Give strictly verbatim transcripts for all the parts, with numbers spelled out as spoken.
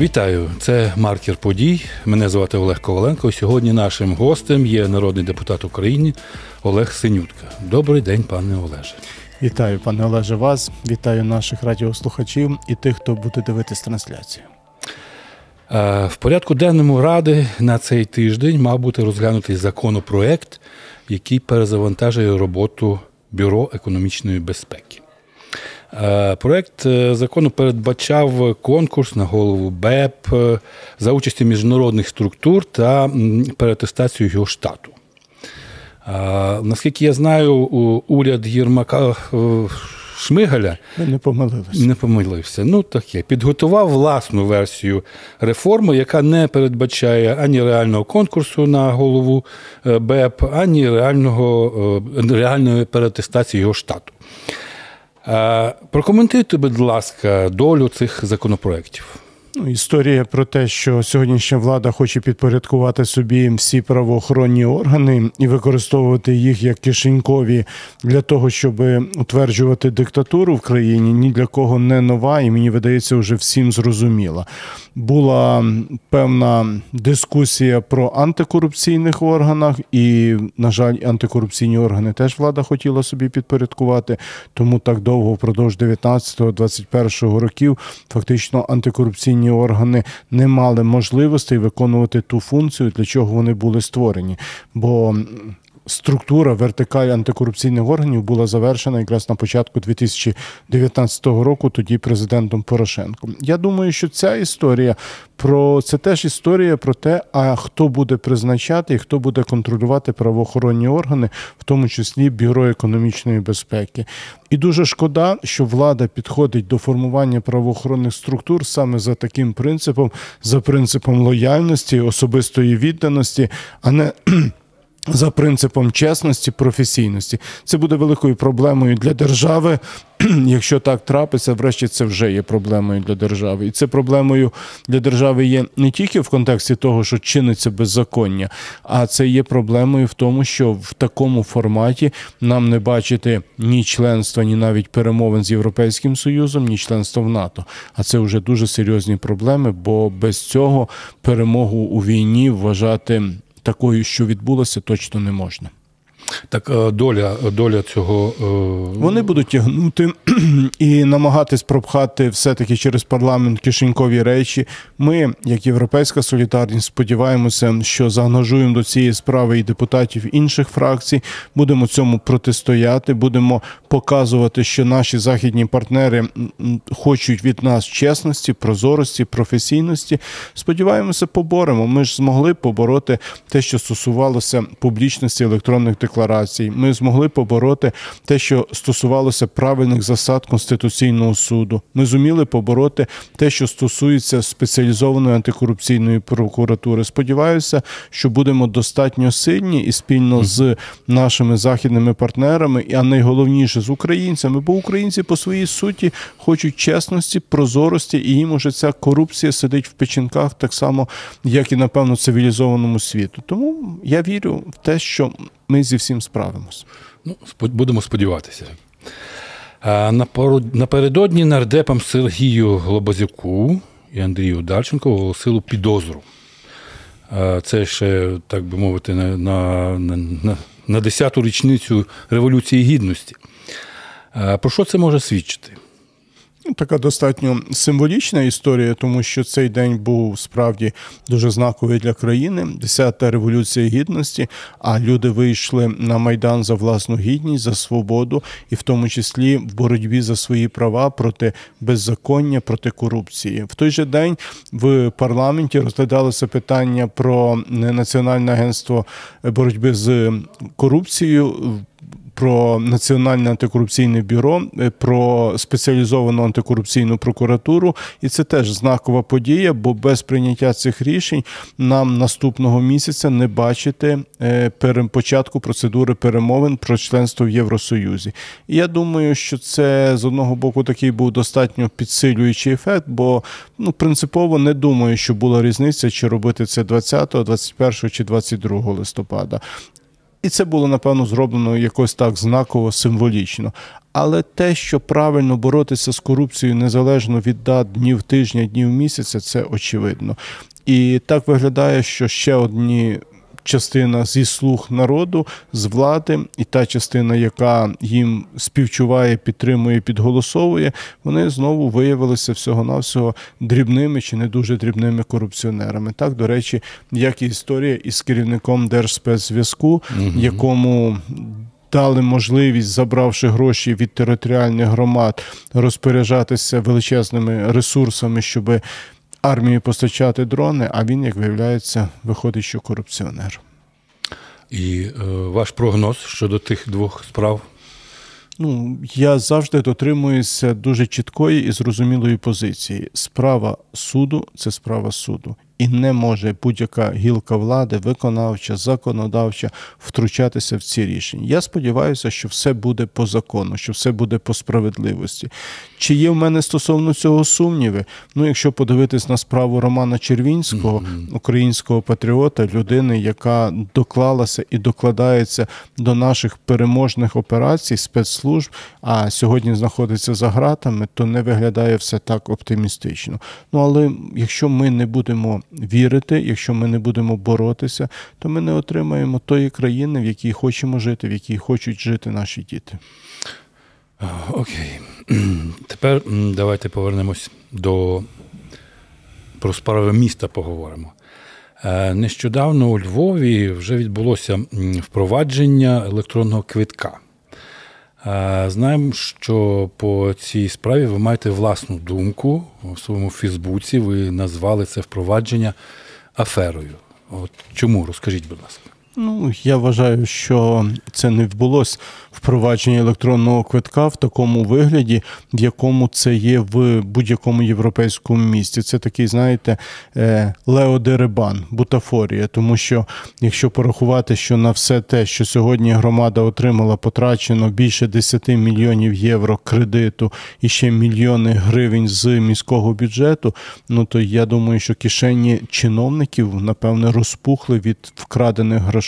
Вітаю, це «Маркер подій». Мене звати Олег Коваленко. Сьогодні нашим гостем є народний депутат України Олег Синютка. Добрий день, пане Олеже. Вітаю, пане Олеже, вас. Вітаю наших радіослухачів і тих, хто буде дивитись трансляцію. В порядку денному Ради на цей тиждень мав бути розглянутий законопроект, який перезавантажує роботу Бюро економічної безпеки. Проект закону передбачав конкурс на голову БЕП за участі міжнародних структур та переатестацію його штату. Наскільки я знаю, уряд Єрмака Шмигаля не помилився. Не помилився. Ну, таке. Підготував власну версію реформи, яка не передбачає ані реального конкурсу на голову БЕП, ані реального, реальної переатестації його штату. Прокоментуйте, будь ласка, долю цих законопроєктів. Історія про те, що сьогоднішня влада хоче підпорядкувати собі всі правоохоронні органи і використовувати їх як кишенькові для того, щоб утверджувати диктатуру в країні, ні для кого не нова і, мені видається, вже всім зрозуміла. Була певна дискусія про антикорупційних органах і, на жаль, антикорупційні органи теж влада хотіла собі підпорядкувати, тому так довго впродовж дев'ятнадцятого двадцять першого років фактично антикорупційні органи не мали можливостей виконувати ту функцію, для чого вони були створені. Бо структура, вертикаль антикорупційних органів була завершена якраз на початку дві тисячі дев'ятнадцятого року, тоді президентом Порошенком. Я думаю, що ця історія про це теж історія про те, а хто буде призначати і хто буде контролювати правоохоронні органи, в тому числі Бюро економічної безпеки. І дуже шкода, що влада підходить до формування правоохоронних структур саме за таким принципом, за принципом лояльності, особистої відданості, а не за принципом чесності, професійності. Це буде великою проблемою для держави, якщо так трапиться, врешті це вже є проблемою для держави. І це проблемою для держави є не тільки в контексті того, що чиниться беззаконня, а це є проблемою в тому, що в такому форматі нам не бачити ні членства, ні навіть перемовин з Європейським Союзом, ні членства в НАТО. А це вже дуже серйозні проблеми, бо без цього перемогу у війні вважати такою, що відбулося, точно не можна. Так доля, доля цього... Вони будуть тягнути і намагатись пропхати все-таки через парламент кишенькові речі. Ми, як Європейська Солідарність, сподіваємося, що заангажуємо до цієї справи і депутатів інших фракцій, будемо цьому протистояти, будемо показувати, що наші західні партнери хочуть від нас чесності, прозорості, професійності. Сподіваємося, поборемо. Ми ж змогли побороти те, що стосувалося публічності електронних декларацій. Ми змогли побороти те, що стосувалося правильних засад Конституційного суду. Ми зуміли побороти те, що стосується спеціалізованої антикорупційної прокуратури. Сподіваюся, що будемо достатньо сильні і спільно з нашими західними партнерами, а найголовніше з українцями, бо українці по своїй суті хочуть чесності, прозорості, і їм уже ця корупція сидить в печінках так само, як і, напевно, цивілізованому світу. Тому я вірю в те, що ми зі всім справимось. Ну, будемо сподіватися. Напередодні нардепам Сергію Глобазяку і Андрію Дальченкову оголосили підозру. Це ще, так би мовити, на, на, на, на десяту річницю Революції Гідності. Про що це може свідчити? Така достатньо символічна історія, тому що цей день був справді дуже знаковий для країни. Десята революція гідності, а люди вийшли на Майдан за власну гідність, за свободу і в тому числі в боротьбі за свої права проти беззаконня, проти корупції. В той же день в парламенті розглядалося питання про Національне агентство боротьби з корупцією, про Національне антикорупційне бюро, про спеціалізовану антикорупційну прокуратуру. І це теж знакова подія, бо без прийняття цих рішень нам наступного місяця не бачити початку процедури перемовин про членство в Євросоюзі. І я думаю, що це, з одного боку, такий був достатньо підсилюючий ефект, бо ну, принципово не думаю, що була різниця, чи робити це двадцятого, двадцять першого чи двадцять другого листопада. І це було, напевно, зроблено якось так знаково, символічно. Але те, що правильно боротися з корупцією незалежно від дат, днів тижня, днів місяця, це очевидно. І так виглядає, що ще одні... частина зі слуг народу, з влади, і та частина, яка їм співчуває, підтримує, підголосовує, вони знову виявилися всього-навсього дрібними чи не дуже дрібними корупціонерами. Так, до речі, як і історія із керівником Держспецзв'язку, угу. якому... дали можливість, забравши гроші від територіальних громад, розпоряджатися величезними ресурсами, щоб армії постачати дрони, а він, як виявляється, виходить, що корупціонер. І е, ваш прогноз щодо тих двох справ? Ну, я завжди дотримуюся дуже чіткої і зрозумілої позиції. Справа суду – це справа суду. І не може будь-яка гілка влади, виконавча, законодавча, втручатися в ці рішення. Я сподіваюся, що все буде по закону, що все буде по справедливості. Чи є в мене стосовно цього сумніви? Ну, якщо подивитись на справу Романа Червінського, українського патріота, людини, яка доклалася і докладається до наших переможних операцій, спецслужб, а сьогодні знаходиться за ґратами, то не виглядає все так оптимістично. Ну, але якщо ми не будемо вірити, якщо ми не будемо боротися, то ми не отримаємо тої країни, в якій хочемо жити, в якій хочуть жити наші діти. Окей. Тепер давайте повернемось до... про справи міста поговоримо. Нещодавно у Львові вже відбулося впровадження електронного квитка. Знаємо, що по цій справі ви маєте власну думку. У своєму Фейсбуці ви назвали це впровадження аферою. От чому? Розкажіть, будь ласка. Ну, я вважаю, що це не відбулося впровадження електронного квитка в такому вигляді, в якому це є в будь-якому європейському місті. Це такий, знаєте, Лео Дерибан, бутафорія. Тому що, якщо порахувати, що на все те, що сьогодні громада отримала, потрачено більше десяти мільйонів євро кредиту і ще мільйони гривень з міського бюджету, ну, то я думаю, що кишені чиновників, напевне, розпухли від вкрадених грошей.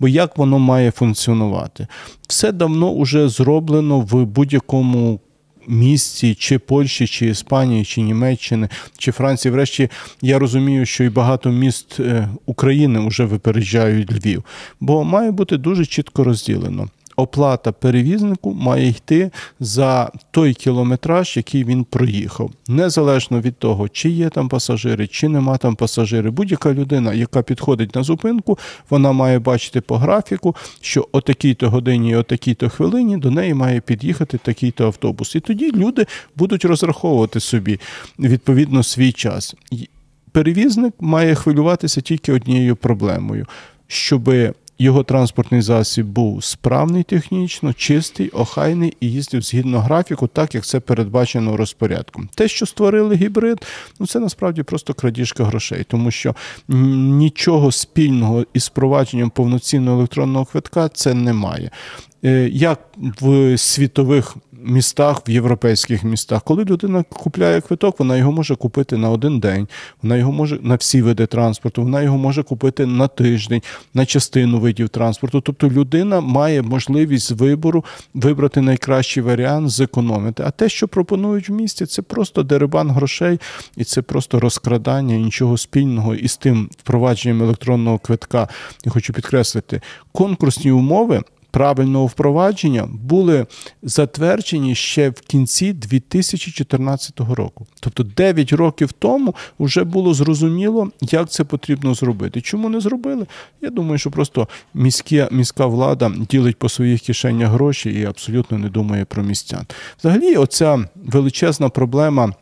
Бо як воно має функціонувати? Все давно уже зроблено в будь-якому місці, чи Польщі, чи Іспанії, чи Німеччини, чи Франції. Врешті, я розумію, що і багато міст України вже випереджають Львів. Бо має бути дуже чітко розділено. Оплата перевізнику має йти за той кілометраж, який він проїхав. Незалежно від того, чи є там пасажири, чи нема там пасажири. Будь-яка людина, яка підходить на зупинку, вона має бачити по графіку, що о такій-то годині і о такій-то хвилині до неї має під'їхати такий-то автобус. І тоді люди будуть розраховувати собі, відповідно, свій час. Перевізник має хвилюватися тільки однією проблемою, щоби... його транспортний засіб був справний технічно, чистий, охайний і їздив згідно графіку, так як це передбачено розпорядком. Те, що створили гібрид, ну це насправді просто крадіжка грошей, тому що нічого спільного із впровадженням повноцінного електронного квитка це немає. Як в світових містах, в європейських містах, коли людина купляє квиток, вона його може купити на один день, вона його може на всі види транспорту, вона його може купити на тиждень, на частину видів транспорту. Тобто людина має можливість вибору вибрати найкращий варіант, зекономити. А те, що пропонують в місті, це просто дерибан грошей і це просто розкрадання, нічого спільного із тим впровадженням електронного квитка. Я хочу підкреслити, конкурсні умови правильного впровадження були затверджені ще в кінці дві тисячі чотирнадцятого року. Тобто дев'ять років тому вже було зрозуміло, як це потрібно зробити. Чому не зробили? Я думаю, що просто міська, міська влада ділить по своїх кишенях гроші і абсолютно не думає про містян. Взагалі, оця величезна проблема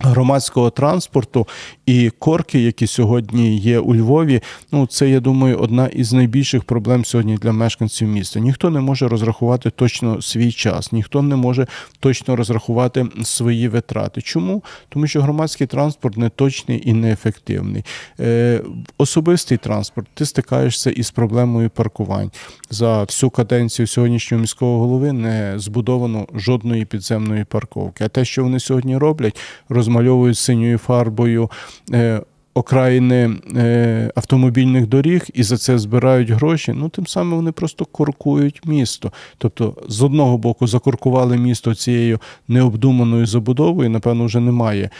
громадського транспорту і корки, які сьогодні є у Львові, ну це, я думаю, одна із найбільших проблем сьогодні для мешканців міста. Ніхто не може розрахувати точно свій час, ніхто не може точно розрахувати свої витрати. Чому? Тому що громадський транспорт неточний і неефективний. Е, особистий транспорт, ти стикаєшся із проблемою паркувань. За всю каденцію сьогоднішнього міського голови не збудовано жодної підземної парковки. А те, що вони сьогодні роблять, розмальовують синьою фарбою окраїни автомобільних доріг і за це збирають гроші, ну тим самим вони просто коркують місто. Тобто, з одного боку, закоркували місто цією необдуманою забудовою, напевно, вже немає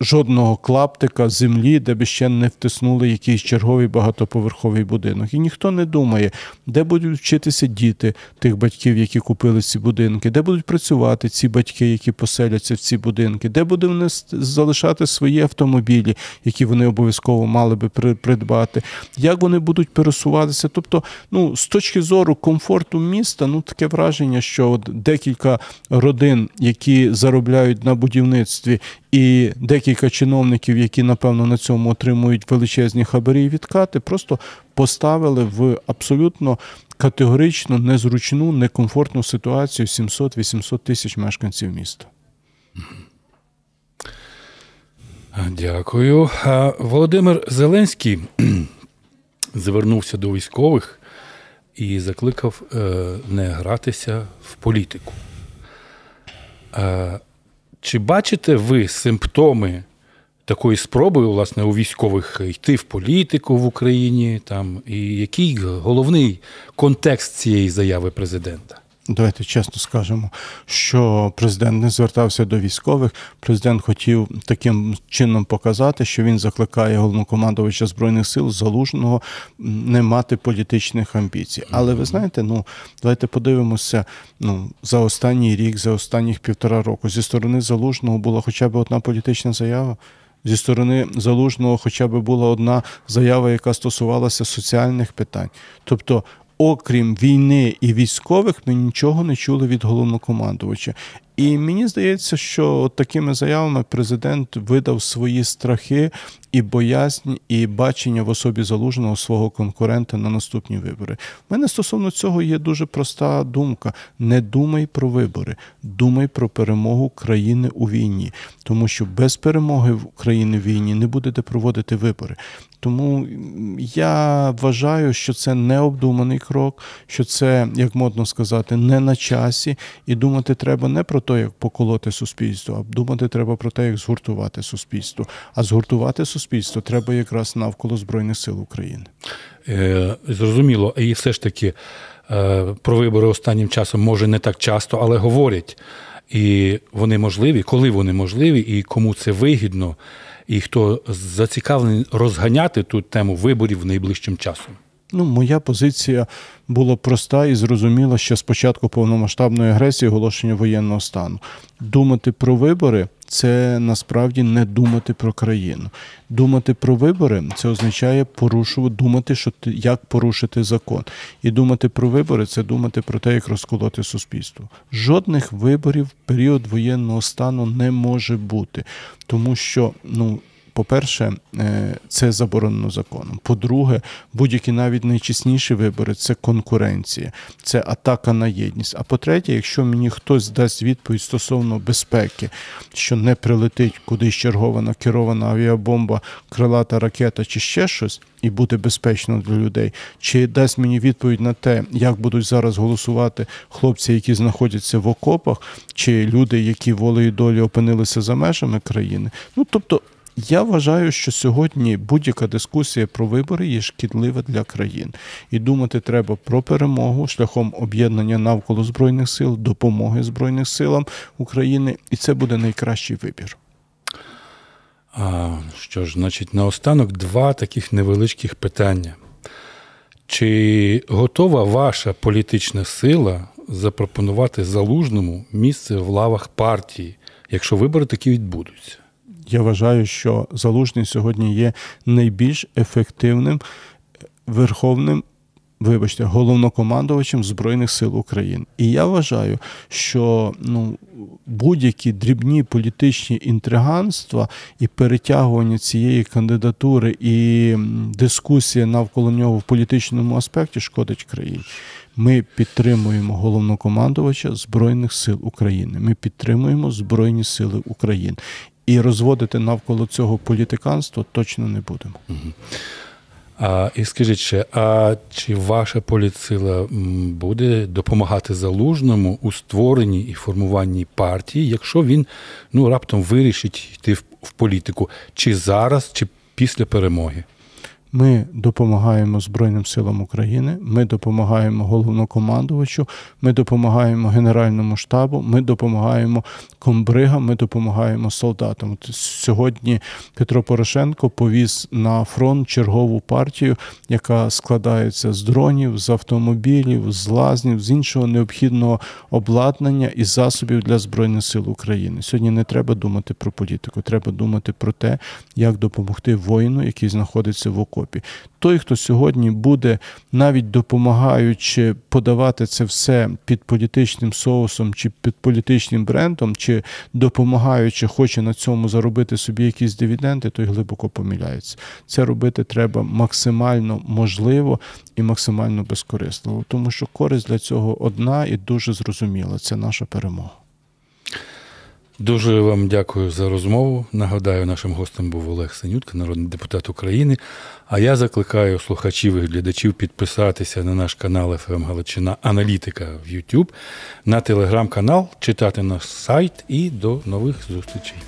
жодного клаптика землі, де б ще не втиснули якийсь черговий багатоповерховий будинок. І ніхто не думає, де будуть вчитися діти тих батьків, які купили ці будинки, де будуть працювати ці батьки, які поселяться в ці будинки, де будуть залишати свої автомобілі, які вони обов'язково мали би придбати, як вони будуть пересуватися. Тобто, ну, з точки зору комфорту міста, ну, таке враження, що от декілька родин, які заробляють на будівництві, і декілька чиновників, які, напевно, на цьому отримують величезні хабарі і відкати, просто поставили в абсолютно категорично незручну, некомфортну ситуацію сімсот-вісімсот тисяч мешканців міста. Дякую. Володимир Зеленський звернувся до військових і закликав не гратися в політику. Чи бачите ви симптоми такої спроби, власне, у військових йти в політику в Україні? Там, і який головний контекст цієї заяви президента? Давайте чесно скажемо, що президент не звертався до військових. Президент хотів таким чином показати, що він закликає головнокомандувача Збройних сил Залужного не мати політичних амбіцій. Але ви знаєте, ну давайте подивимося, ну, за останній рік, за останніх півтора року зі сторони Залужного була хоча б одна політична заява. Зі сторони Залужного хоча б була одна заява, яка стосувалася соціальних питань. Тобто, окрім війни і військових, ми нічого не чули від головнокомандувача. І мені здається, що такими заявами президент видав свої страхи і боязнь, і бачення в особі Залужного свого конкурента на наступні вибори. У мене стосовно цього є дуже проста думка. Не думай про вибори, думай про перемогу країни у війні. Тому що без перемоги країни в війні не буде де проводити вибори. Тому я вважаю, що це необдуманий крок, що це, як модно сказати, не на часі. І думати треба не про те, як поколоти суспільство, а думати треба про те, як згуртувати суспільство. А згуртувати суспільство треба якраз навколо Збройних сил України. Е, зрозуміло. І все ж таки е, про вибори останнім часом, може, не так часто, але говорять. І вони можливі, коли вони можливі, і кому це вигідно, і хто зацікавлений розганяти ту тему виборів найближчим часом. Ну, моя позиція була проста і зрозуміла ще з початку повномасштабної агресії, оголошення воєнного стану. Думати про вибори – це насправді не думати про країну. Думати про вибори – це означає порушувати, думати, що ти, як порушити закон. І думати про вибори – це думати про те, як розколоти суспільство. Жодних виборів в період воєнного стану не може бути, тому що, ну, по-перше, це заборонено законом. По-друге, будь-які навіть найчесніші вибори – це конкуренція, це атака на єдність. А по-третє, якщо мені хтось дасть відповідь стосовно безпеки, що не прилетить кудись чергована керована авіабомба, крилата ракета чи ще щось, і буде безпечно для людей, чи дасть мені відповідь на те, як будуть зараз голосувати хлопці, які знаходяться в окопах, чи люди, які волею долі опинилися за межами країни. Ну, тобто, я вважаю, що сьогодні будь-яка дискусія про вибори є шкідлива для країн. І думати треба про перемогу шляхом об'єднання навколо Збройних сил, допомоги Збройним силам України. І це буде найкращий вибір. А, що ж, значить, наостанок два таких невеличких питання. Чи готова ваша політична сила запропонувати Залужному місце в лавах партії, якщо вибори такі відбудуться? Я вважаю, що Залужний сьогодні є найбільш ефективним верховним, вибачте, головнокомандувачем Збройних сил України. І я вважаю, що, ну, будь-які дрібні політичні інтриганства і перетягування цієї кандидатури і дискусія навколо нього в політичному аспекті шкодить країні. Ми підтримуємо головнокомандувача Збройних сил України. Ми підтримуємо Збройні сили України. І розводити навколо цього політиканство точно не будемо. Угу. А, і скажіть ще, а чи ваша політсила буде допомагати Залужному у створенні і формуванні партії, якщо він, ну, раптом вирішить йти в, в політику? Чи зараз, чи після перемоги. Ми допомагаємо Збройним силам України, ми допомагаємо головнокомандувачу, ми допомагаємо Генеральному штабу, ми допомагаємо комбригам, ми допомагаємо солдатам. Сьогодні Петро Порошенко повіз на фронт чергову партію, яка складається з дронів, з автомобілів, з лазнів, з іншого необхідного обладнання і засобів для Збройних сил України. Сьогодні не треба думати про політику, треба думати про те, як допомогти воїну, який знаходиться в окопі. Той, хто сьогодні буде, навіть допомагаючи подавати це все під політичним соусом чи під політичним брендом, чи допомагаючи, хоче на цьому заробити собі якісь дивіденди, той глибоко помиляється. Це робити треба максимально можливо і максимально безкорисливо, тому що користь для цього одна і дуже зрозуміла – це наша перемога. Дуже вам дякую за розмову. Нагадаю, нашим гостем був Олег Синютка, народний депутат України. А я закликаю слухачів і глядачів підписатися на наш канал ФМ Галичина Аналітика в YouTube, на телеграм-канал, читати наш сайт і до нових зустрічей.